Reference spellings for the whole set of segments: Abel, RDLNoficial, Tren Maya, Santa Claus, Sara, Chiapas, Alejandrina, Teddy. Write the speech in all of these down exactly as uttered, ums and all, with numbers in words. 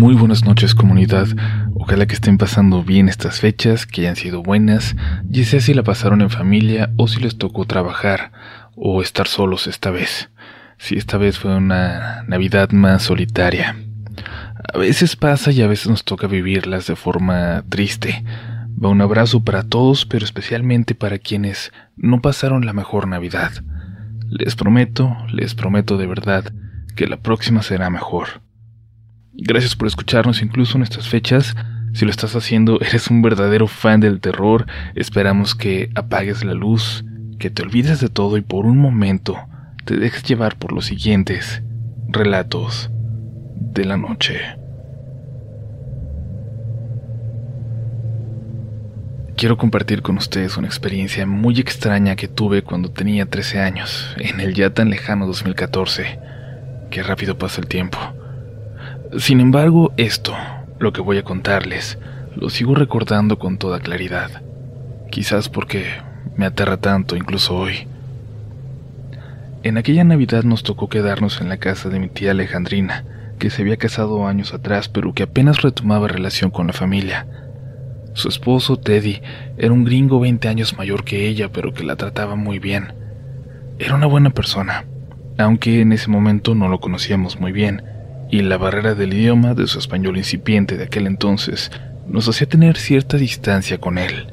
Muy buenas noches, comunidad. Ojalá que estén pasando bien estas fechas, que hayan sido buenas, ya sea si la pasaron en familia o si les tocó trabajar o estar solos esta vez. Si esta vez fue una Navidad más solitaria. A veces pasa y a veces nos toca vivirlas de forma triste. Va un abrazo para todos, pero especialmente para quienes no pasaron la mejor Navidad. Les prometo, les prometo de verdad que la próxima será mejor. Gracias por escucharnos incluso en estas fechas. Si lo estás haciendo, eres un verdadero fan del terror. Esperamos que apagues la luz, que te olvides de todo y por un momento te dejes llevar por los siguientes relatos de la noche. Quiero compartir con ustedes una experiencia muy extraña que tuve cuando tenía trece años, en el ya tan lejano dos mil catorce. Qué rápido pasa el tiempo. Sin embargo, esto, lo que voy a contarles, lo sigo recordando con toda claridad. Quizás porque me aterra tanto incluso hoy. En aquella Navidad nos tocó quedarnos en la casa de mi tía Alejandrina, que se había casado años atrás, pero que apenas retomaba relación con la familia. Su esposo, Teddy, era un gringo veinte años mayor que ella, pero que la trataba muy bien. Era una buena persona, aunque en ese momento no lo conocíamos muy bien, y la barrera del idioma de su español incipiente de aquel entonces nos hacía tener cierta distancia con él.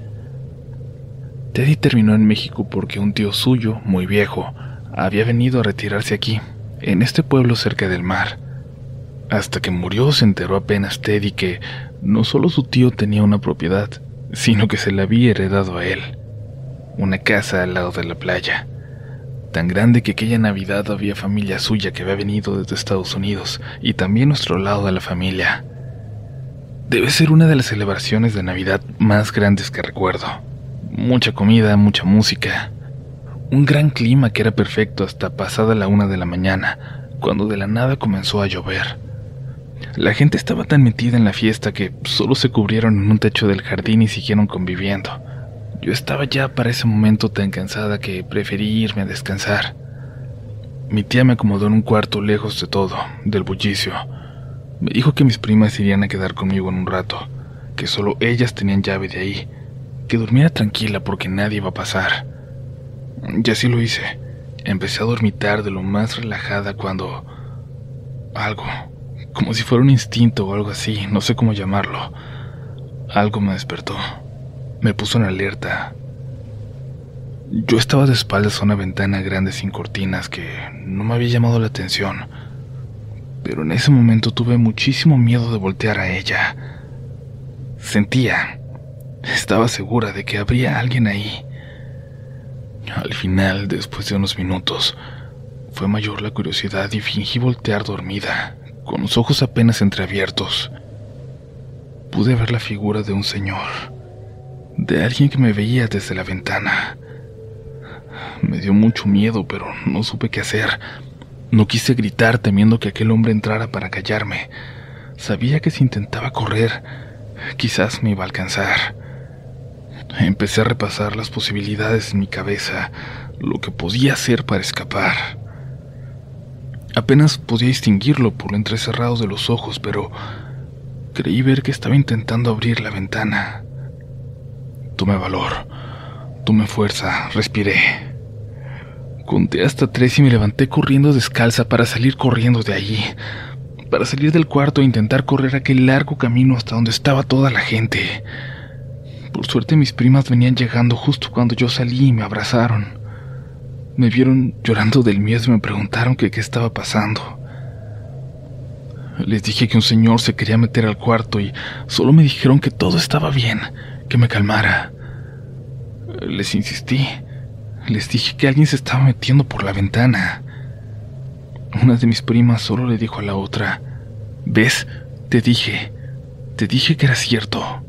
Teddy terminó en México porque un tío suyo, muy viejo, había venido a retirarse aquí, en este pueblo cerca del mar. Hasta que murió se enteró apenas Teddy que no solo su tío tenía una propiedad, sino que se la había heredado a él, una casa al lado de la playa, tan grande que aquella Navidad había familia suya que había venido desde Estados Unidos y también nuestro lado de la familia. Debe ser una de las celebraciones de Navidad más grandes que recuerdo. Mucha comida, mucha música, un gran clima que era perfecto hasta pasada la una de la mañana, cuando de la nada comenzó a llover. La gente estaba tan metida en la fiesta que solo se cubrieron en un techo del jardín y siguieron conviviendo. Yo estaba ya para ese momento tan cansada que preferí irme a descansar. Mi tía me acomodó en un cuarto lejos de todo, del bullicio. Me dijo que mis primas irían a quedar conmigo en un rato, que solo ellas tenían llave de ahí, que durmiera tranquila porque nadie iba a pasar. Y así lo hice. Empecé a dormir tarde, lo más relajada, cuando algo, como si fuera un instinto o algo así, no sé cómo llamarlo. Algo me despertó, me puso en alerta. Yo estaba de espaldas a una ventana grande sin cortinas que no me había llamado la atención, pero en ese momento tuve muchísimo miedo de voltear a ella. Sentía, estaba segura de que habría alguien ahí. Al final, después de unos minutos, fue mayor la curiosidad y fingí voltear dormida, con los ojos apenas entreabiertos. Pude ver la figura de un señor, de alguien que me veía desde la ventana. Me dio mucho miedo, pero no supe qué hacer. No quise gritar temiendo que aquel hombre entrara para callarme. Sabía que si intentaba correr, quizás me iba a alcanzar. Empecé a repasar las posibilidades en mi cabeza, lo que podía hacer para escapar. Apenas podía distinguirlo por lo entrecerrado de los ojos, pero creí ver que estaba intentando abrir la ventana. Tomé valor, tomé fuerza, respiré. Conté hasta tres y me levanté corriendo descalza para salir corriendo de allí, para salir del cuarto e intentar correr aquel largo camino hasta donde estaba toda la gente. Por suerte mis primas venían llegando justo cuando yo salí y me abrazaron. Me vieron llorando del miedo y me preguntaron que qué estaba pasando. Les dije que un señor se quería meter al cuarto y solo me dijeron que todo estaba bien, que me calmara. Les insistí, les dije que alguien se estaba metiendo por la ventana. Una de mis primas solo le dijo a la otra: ¿Ves? Te dije, te dije que era cierto.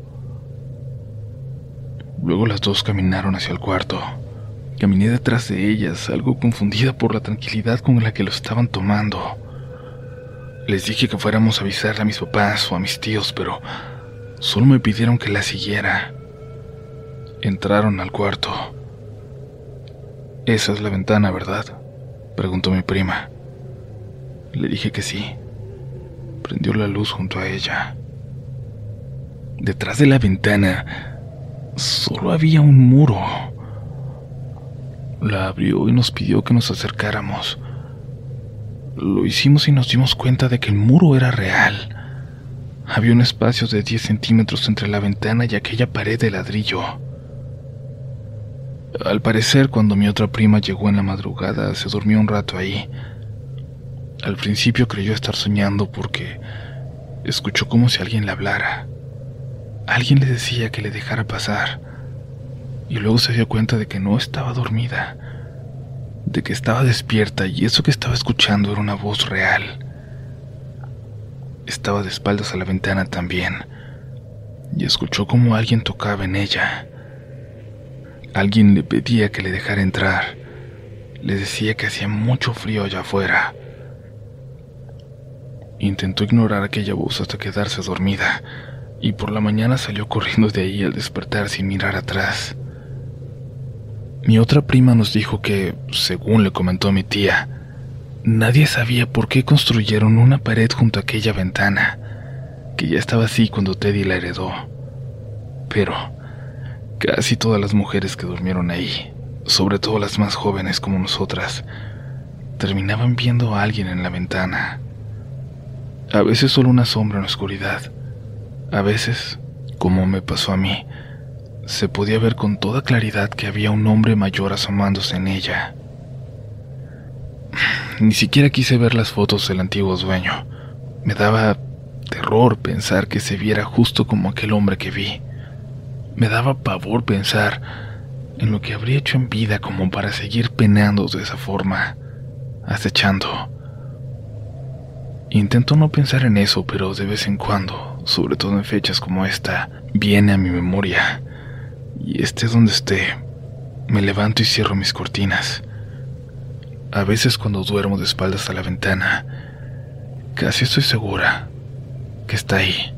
Luego las dos caminaron hacia el cuarto. Caminé detrás de ellas, algo confundida por la tranquilidad con la que lo estaban tomando. Les dije que fuéramos a avisarle a mis papás o a mis tíos, pero solo me pidieron que la siguiera. Entraron al cuarto. «Esa es la ventana, ¿verdad?», preguntó mi prima. Le dije que sí. prendió la luz junto a ella. Detrás de la ventana solo había un muro. La abrió y nos pidió que nos acercáramos. Lo hicimos y nos dimos cuenta de que el muro era real. Había un espacio de diez centímetros entre la ventana y aquella pared de ladrillo. Al parecer, cuando mi otra prima llegó en la madrugada, se durmió un rato ahí. Al principio creyó estar soñando porque escuchó como si alguien le hablara. Alguien le decía que le dejara pasar, y luego se dio cuenta de que no estaba dormida, de que estaba despierta, y eso que estaba escuchando era una voz real. Estaba de espaldas a la ventana también, y escuchó como alguien tocaba en ella. Alguien le pedía que le dejara entrar. Le decía que hacía mucho frío allá afuera. Intentó ignorar aquella voz hasta quedarse dormida, y por la mañana salió corriendo de ahí al despertar sin mirar atrás. Mi otra prima nos dijo que, según le comentó mi tía, nadie sabía por qué construyeron una pared junto a aquella ventana, que ya estaba así cuando Teddy la heredó. Pero casi todas las mujeres que durmieron ahí, sobre todo las más jóvenes como nosotras, terminaban viendo a alguien en la ventana. A veces solo una sombra en la oscuridad. A veces, como me pasó a mí, se podía ver con toda claridad que había un hombre mayor asomándose en ella. Ni siquiera quise ver las fotos del antiguo dueño. Me daba terror pensar que se viera justo como aquel hombre que vi. Me daba pavor pensar en lo que habría hecho en vida como para seguir penando de esa forma, acechando. Intento no pensar en eso, pero de vez en cuando, sobre todo en fechas como esta, viene a mi memoria. Y esté donde esté, me levanto y cierro mis cortinas. A veces cuando duermo de espaldas a la ventana, casi estoy segura que está ahí.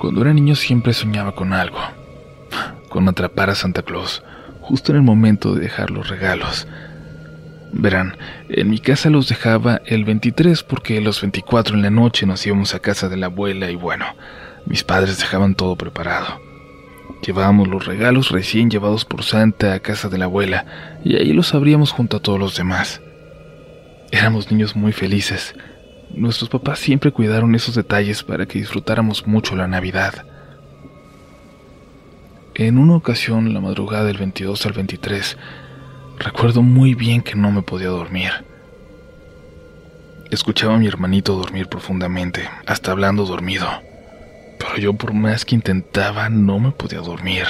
Cuando era niño siempre soñaba con algo, con atrapar a Santa Claus, justo en el momento de dejar los regalos. Verán, en mi casa los dejaba el veintitrés porque los veinticuatro en la noche nos íbamos a casa de la abuela y bueno, mis padres dejaban todo preparado. Llevábamos los regalos recién llevados por Santa a casa de la abuela y ahí los abríamos junto a todos los demás. Éramos niños muy felices. Nuestros papás siempre cuidaron esos detalles para que disfrutáramos mucho la Navidad. En una ocasión, la madrugada del veintidós al veintitrés, recuerdo muy bien que no me podía dormir. Escuchaba a mi hermanito dormir profundamente, hasta hablando dormido, pero yo por más que intentaba no me podía dormir.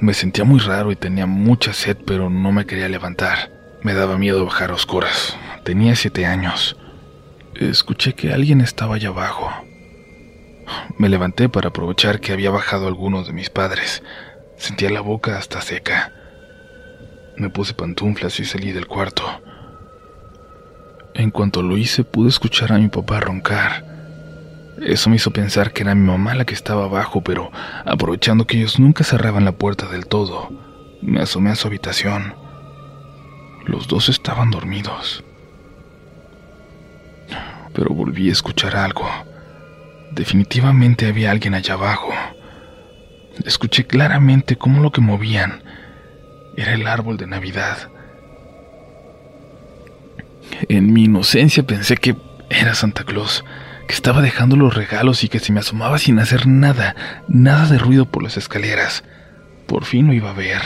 Me sentía muy raro y tenía mucha sed, pero no me quería levantar. Me daba miedo bajar a oscuras. Tenía siete años. Escuché que alguien estaba allá abajo. Me levanté para aprovechar que había bajado alguno de mis padres. Sentía la boca hasta seca. Me puse pantuflas y salí del cuarto. En cuanto lo hice, pude escuchar a mi papá roncar. Eso me hizo pensar que era mi mamá la que estaba abajo, pero aprovechando que ellos nunca cerraban la puerta del todo, me asomé a su habitación. Los dos estaban dormidos. Pero volví a escuchar algo. Definitivamente había alguien allá abajo. Escuché claramente cómo lo que movían era el árbol de Navidad. En mi inocencia pensé que era Santa Claus, que estaba dejando los regalos y que si me asomaba sin hacer nada, nada de ruido por las escaleras, por fin lo iba a ver.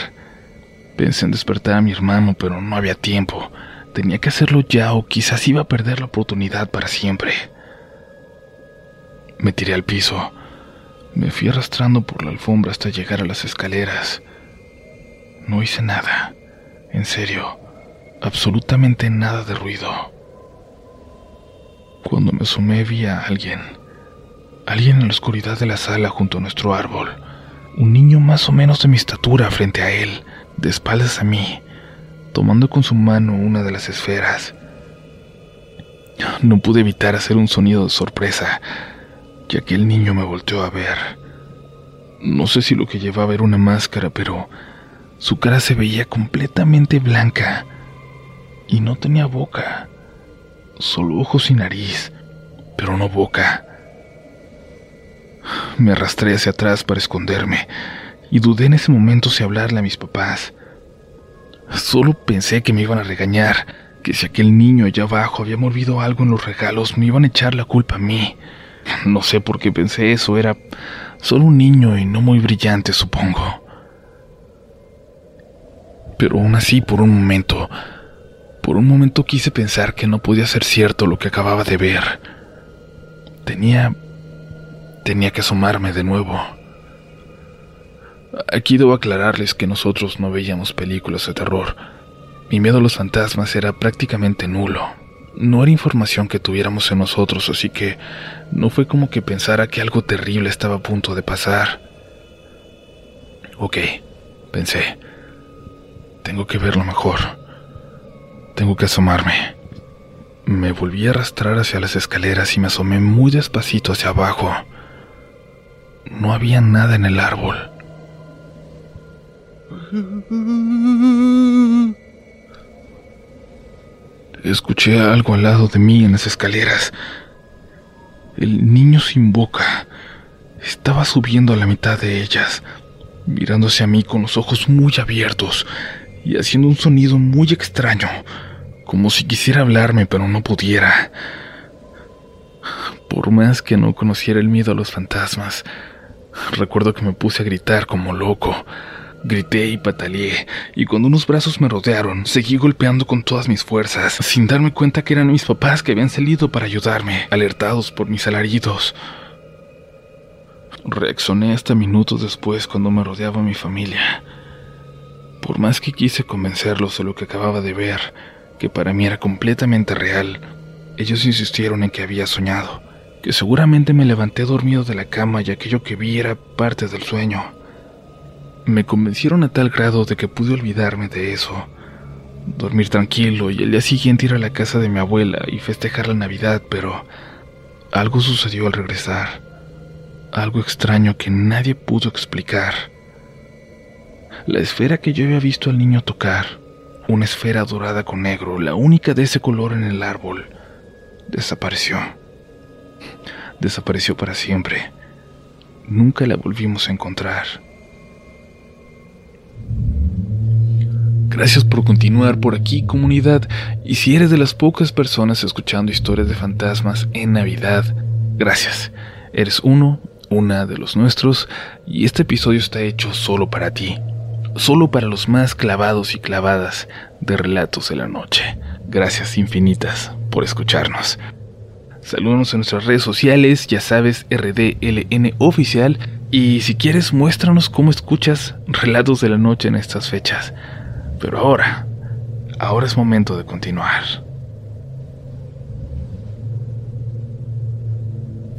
Pensé en despertar a mi hermano, pero no había tiempo. Tenía que hacerlo ya o quizás iba a perder la oportunidad para siempre. Me tiré al piso. Me fui arrastrando por la alfombra hasta llegar a las escaleras. No hice nada. En serio, absolutamente nada de ruido. Cuando me asomé vi a alguien. Alguien en la oscuridad de la sala junto a nuestro árbol. Un niño más o menos de mi estatura frente a él, de espaldas a mí, tomando con su mano una de las esferas. No pude evitar hacer un sonido de sorpresa, ya que el niño me volteó a ver. No sé si lo que llevaba era una máscara, pero Su cara se veía completamente blanca y no tenía boca, solo ojos y nariz, pero no boca. Me arrastré hacia atrás para esconderme y dudé en ese momento si hablarle a mis papás. Solo pensé que me iban a regañar, que si aquel niño allá abajo había mordido algo en los regalos, me iban a echar la culpa a mí. No sé por qué pensé eso, era solo un niño y no muy brillante, supongo. Pero aún así, por un momento, por un momento quise pensar que no podía ser cierto lo que acababa de ver. Tenía, tenía que asomarme de nuevo. Aquí debo aclararles que nosotros no veíamos películas de terror. Mi miedo a los fantasmas era prácticamente nulo. No era información que tuviéramos en nosotros, así que no fue como que pensara que algo terrible estaba a punto de pasar. Ok, pensé. Tengo que verlo mejor. Tengo que asomarme. Me volví a arrastrar hacia las escaleras y me asomé muy despacito hacia abajo. No había nada en el árbol. Escuché algo al lado de mí en las escaleras. El niño sin boca estaba subiendo a la mitad de ellas, mirándose a mí con los ojos muy abiertos y haciendo un sonido muy extraño, como si quisiera hablarme pero no pudiera. Por más que no conociera el miedo a los fantasmas, recuerdo que me puse a gritar como loco. Grité y pataleé, y cuando unos brazos me rodearon, seguí golpeando con todas mis fuerzas, sin darme cuenta que eran mis papás que habían salido para ayudarme, alertados por mis alaridos. Reaccioné hasta minutos después cuando me rodeaba mi familia. Por más que quise convencerlos de lo que acababa de ver, que para mí era completamente real, ellos insistieron en que había soñado, que seguramente me levanté dormido de la cama y aquello que vi era parte del sueño. Me convencieron a tal grado de que pude olvidarme de eso, dormir tranquilo y el día siguiente ir a la casa de mi abuela y festejar la Navidad, pero algo sucedió al regresar, algo extraño que nadie pudo explicar. La esfera que yo había visto al niño tocar, una esfera dorada con negro, la única de ese color en el árbol, desapareció. Desapareció para siempre. Nunca la volvimos a encontrar. Gracias por continuar por aquí, comunidad, y si eres de las pocas personas escuchando historias de fantasmas en Navidad, gracias. Eres uno, una de los nuestros, y este episodio está hecho solo para ti, solo para los más clavados y clavadas de Relatos de la Noche. Gracias infinitas por escucharnos. Salúdanos en nuestras redes sociales, ya sabes, R D L N Oficial, y si quieres muéstranos cómo escuchas Relatos de la Noche en estas fechas. Pero ahora, ahora es momento de continuar.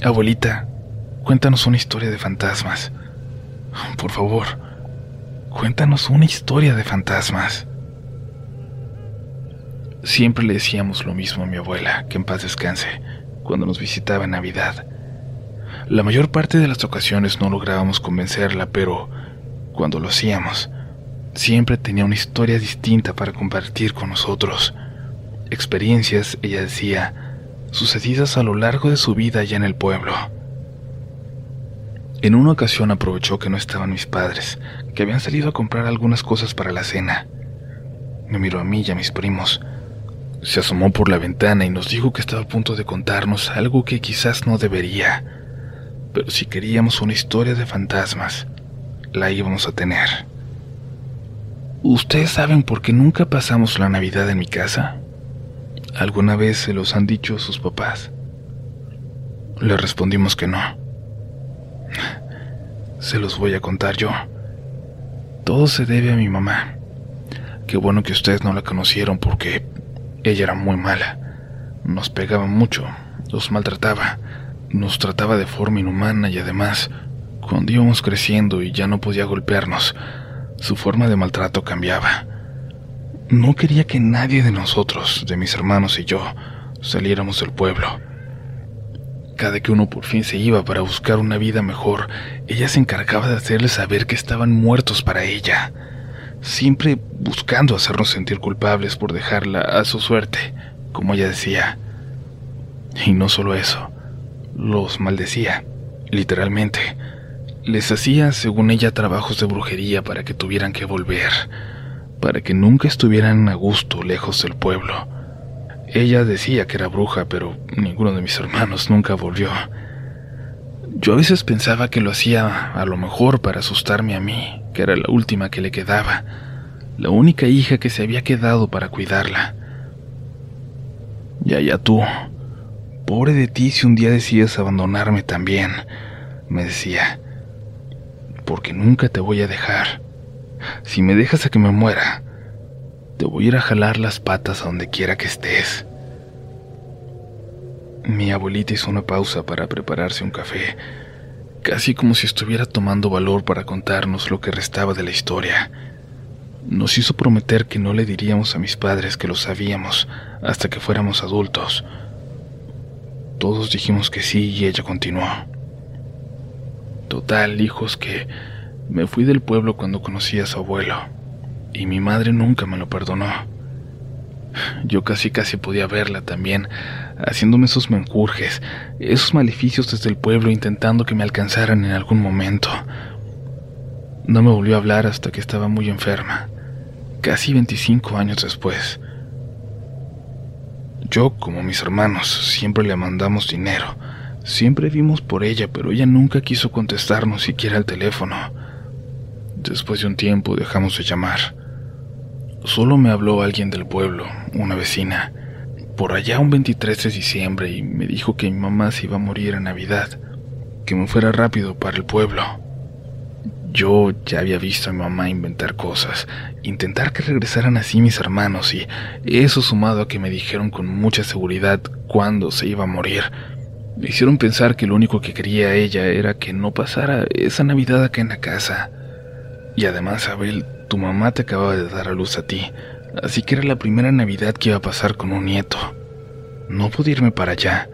Abuelita, cuéntanos una historia de fantasmas. Por favor, cuéntanos una historia de fantasmas. Siempre le decíamos lo mismo a mi abuela, que en paz descanse, cuando nos visitaba en Navidad. La mayor parte de las ocasiones no lográbamos convencerla, pero cuando lo hacíamos, siempre tenía una historia distinta para compartir con nosotros. Experiencias, ella decía, sucedidas a lo largo de su vida allá en el pueblo. En una ocasión aprovechó que no estaban mis padres, que habían salido a comprar algunas cosas para la cena. Me miró a mí y a mis primos. Se asomó por la ventana y nos dijo que estaba a punto de contarnos algo que quizás no debería, pero si queríamos una historia de fantasmas, la íbamos a tener. ¿Ustedes saben por qué nunca pasamos la Navidad en mi casa? ¿Alguna vez se los han dicho sus papás? Le respondimos que no. Se los voy a contar yo. Todo se debe a mi mamá. Qué bueno que ustedes no la conocieron porque ella era muy mala. Nos pegaba mucho, nos maltrataba, nos trataba de forma inhumana y además, cuando íbamos creciendo y ya no podía golpearnos, su forma de maltrato cambiaba. No quería que nadie de nosotros, de mis hermanos y yo, saliéramos del pueblo. Cada que uno por fin se iba para buscar una vida mejor, ella se encargaba de hacerles saber que estaban muertos para ella. siempre buscando hacernos sentir culpables por dejarla a su suerte, como ella decía. Y no solo eso, los maldecía, literalmente. Les hacía, según ella, trabajos de brujería para que tuvieran que volver, para que nunca estuvieran a gusto lejos del pueblo. Ella decía que era bruja, pero ninguno de mis hermanos nunca volvió. Yo a veces pensaba que lo hacía a lo mejor para asustarme a mí, que era la última que le quedaba, la única hija que se había quedado para cuidarla. Y allá tú, pobre de ti si un día decides abandonarme también, me decía, porque nunca te voy a dejar. Si me dejas a que me muera, te voy a ir a jalar las patas a donde quiera que estés. Mi abuelita hizo una pausa para prepararse un café, casi como si estuviera tomando valor para contarnos lo que restaba de la historia. Nos hizo prometer que no le diríamos a mis padres que lo sabíamos hasta que fuéramos adultos. Todos dijimos que sí y ella continuó. Total, hijos, que me fui del pueblo cuando conocí a su abuelo, y mi madre nunca me lo perdonó. Yo casi casi podía verla también, haciéndome esos menjurjes, esos maleficios desde el pueblo, intentando que me alcanzaran en algún momento. No me volvió a hablar hasta que estaba muy enferma, casi veinticinco años después. Yo, como mis hermanos, siempre le mandamos dinero, siempre vimos por ella, pero ella nunca quiso contestarnos siquiera al teléfono. Después de un tiempo dejamos de llamar. Solo me habló alguien del pueblo, una vecina, por allá un veintitrés de diciembre, y me dijo que mi mamá se iba a morir en Navidad, que me fuera rápido para el pueblo. Yo ya había visto a mi mamá inventar cosas, intentar que regresaran así mis hermanos, y eso sumado a que me dijeron con mucha seguridad cuándo se iba a morir, me hicieron pensar que lo único que quería ella era que no pasara esa Navidad acá en la casa. Y además, Abel, tu mamá te acababa de dar a luz a ti, así que era la primera Navidad que iba a pasar con un nieto. No podía irme para allá.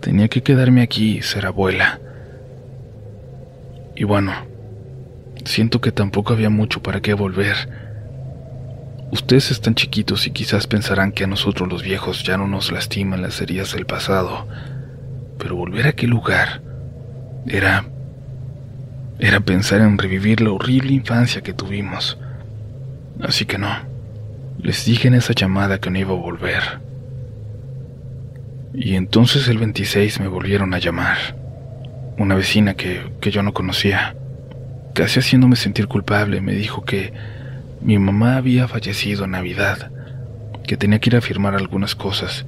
Tenía que quedarme aquí y ser abuela. Y bueno, siento que tampoco había mucho para qué volver. Ustedes están chiquitos y quizás pensarán que a nosotros los viejos ya no nos lastiman las heridas del pasado, pero volver a aquel lugar era... Era pensar en revivir la horrible infancia que tuvimos. Así que no, les dije en esa llamada que no iba a volver. Y entonces el veintiséis me volvieron a llamar. Una vecina que, que yo no conocía, casi haciéndome sentir culpable, me dijo que mi mamá había fallecido en Navidad, que tenía que ir a firmar algunas cosas,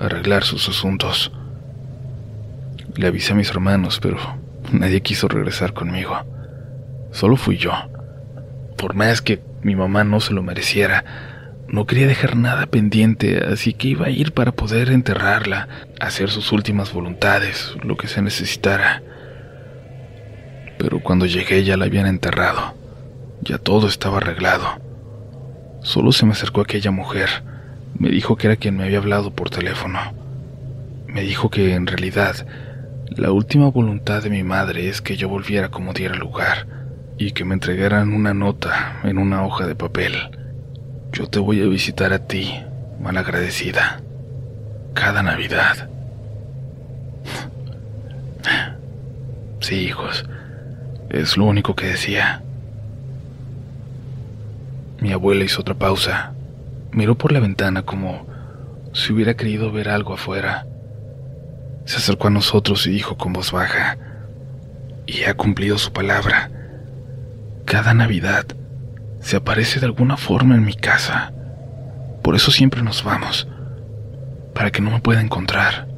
arreglar sus asuntos. Le avisé a mis hermanos, pero nadie quiso regresar conmigo. Solo fui yo. Por más que mi mamá no se lo mereciera, no quería dejar nada pendiente, así que iba a ir para poder enterrarla, hacer sus últimas voluntades, lo que se necesitara. Pero cuando llegué ya la habían enterrado. Ya todo estaba arreglado. Solo se me acercó aquella mujer. Me dijo que era quien me había hablado por teléfono. Me dijo que en realidad la última voluntad de mi madre es que yo volviera como diera lugar, y que me entregaran una nota en una hoja de papel. Yo te voy a visitar a ti, malagradecida, cada Navidad. Sí, hijos, es lo único que decía. Mi abuela hizo otra pausa. Miró por la ventana como si hubiera querido ver algo afuera. Se acercó a nosotros y dijo con voz baja, y ha cumplido su palabra. Cada Navidad se aparece de alguna forma en mi casa. Por eso siempre nos vamos, para que no me pueda encontrar.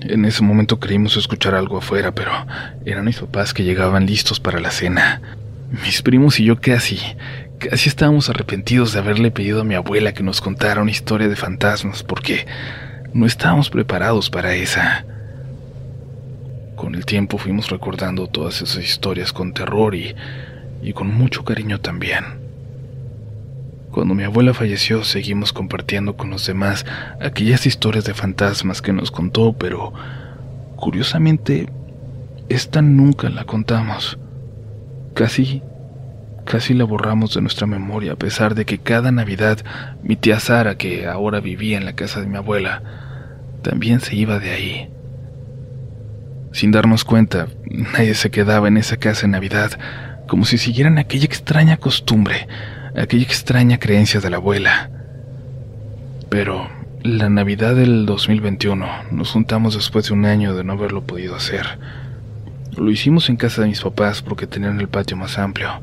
En ese momento creímos escuchar algo afuera, pero eran mis papás que llegaban listos para la cena. Mis primos y yo casi, casi estábamos arrepentidos de haberle pedido a mi abuela que nos contara una historia de fantasmas, porque no estábamos preparados para esa. Con el tiempo fuimos recordando todas esas historias con terror y, y con mucho cariño también. Cuando mi abuela falleció, seguimos compartiendo con los demás aquellas historias de fantasmas que nos contó, pero curiosamente, esta nunca la contamos. Casi, casi la borramos de nuestra memoria, a pesar de que cada Navidad mi tía Sara, que ahora vivía en la casa de mi abuela, también se iba de ahí. Sin darnos cuenta, nadie se quedaba en esa casa en Navidad, como si siguieran aquella extraña costumbre, aquella extraña creencia de la abuela. Pero la Navidad del dos mil veintiuno nos juntamos después de un año de no haberlo podido hacer. Lo hicimos en casa de mis papás porque tenían el patio más amplio.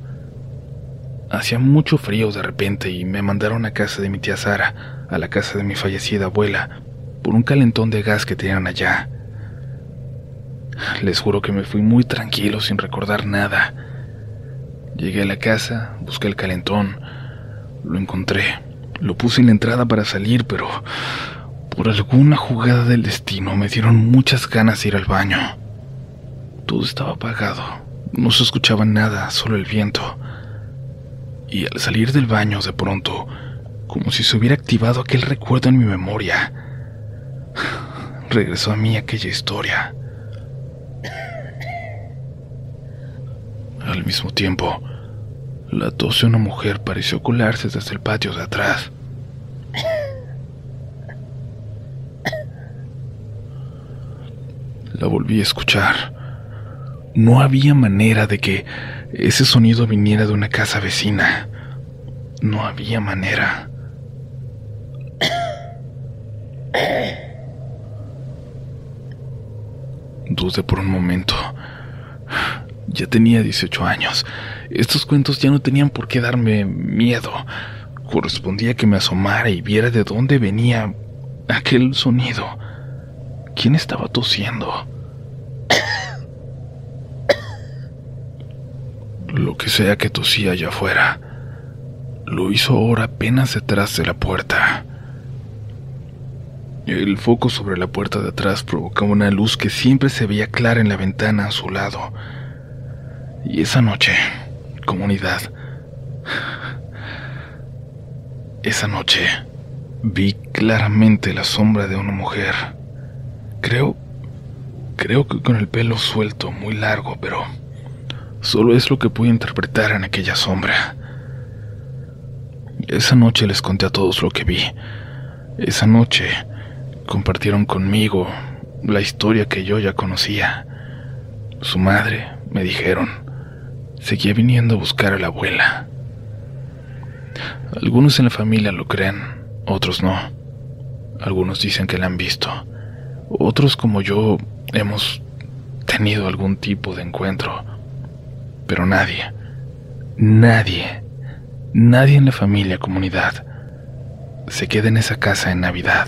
Hacía mucho frío de repente y me mandaron a casa de mi tía Sara, a la casa de mi fallecida abuela, por un calentón de gas que tenían allá. Les juro que me fui muy tranquilo sin recordar nada. Llegué a la casa, busqué el calentón, lo encontré, lo puse en la entrada para salir, pero por alguna jugada del destino me dieron muchas ganas de ir al baño. Todo estaba apagado, no se escuchaba nada, solo el viento. Y al salir del baño, de pronto, como si se hubiera activado aquel recuerdo en mi memoria, regresó a mí aquella historia. Al mismo tiempo, la tos de una mujer pareció colarse desde el patio de atrás. La volví a escuchar. No había manera de que ese sonido viniera de una casa vecina. No había manera. Dudé por un momento. Ya tenía dieciocho años. Estos cuentos ya no tenían por qué darme miedo. Correspondía que me asomara y viera de dónde venía aquel sonido. ¿Quién estaba tosiendo? Lo que sea que tosía allá afuera, lo hizo ahora apenas detrás de la puerta. El foco sobre la puerta de atrás provocaba una luz que siempre se veía clara en la ventana a su lado. Y esa noche, comunidad, esa noche vi claramente la sombra de una mujer. Creo, creo que con el pelo suelto, muy largo, pero solo es lo que pude interpretar en aquella sombra. Esa noche les conté a todos lo que vi. Esa noche compartieron conmigo la historia que yo ya conocía. Su madre, me dijeron, seguía viniendo a buscar a la abuela. Algunos en la familia lo creen, otros no. Algunos dicen que la han visto. Otros, como yo, hemos tenido algún tipo de encuentro. Pero nadie, nadie, nadie en la familia, comunidad, se queda en esa casa en Navidad.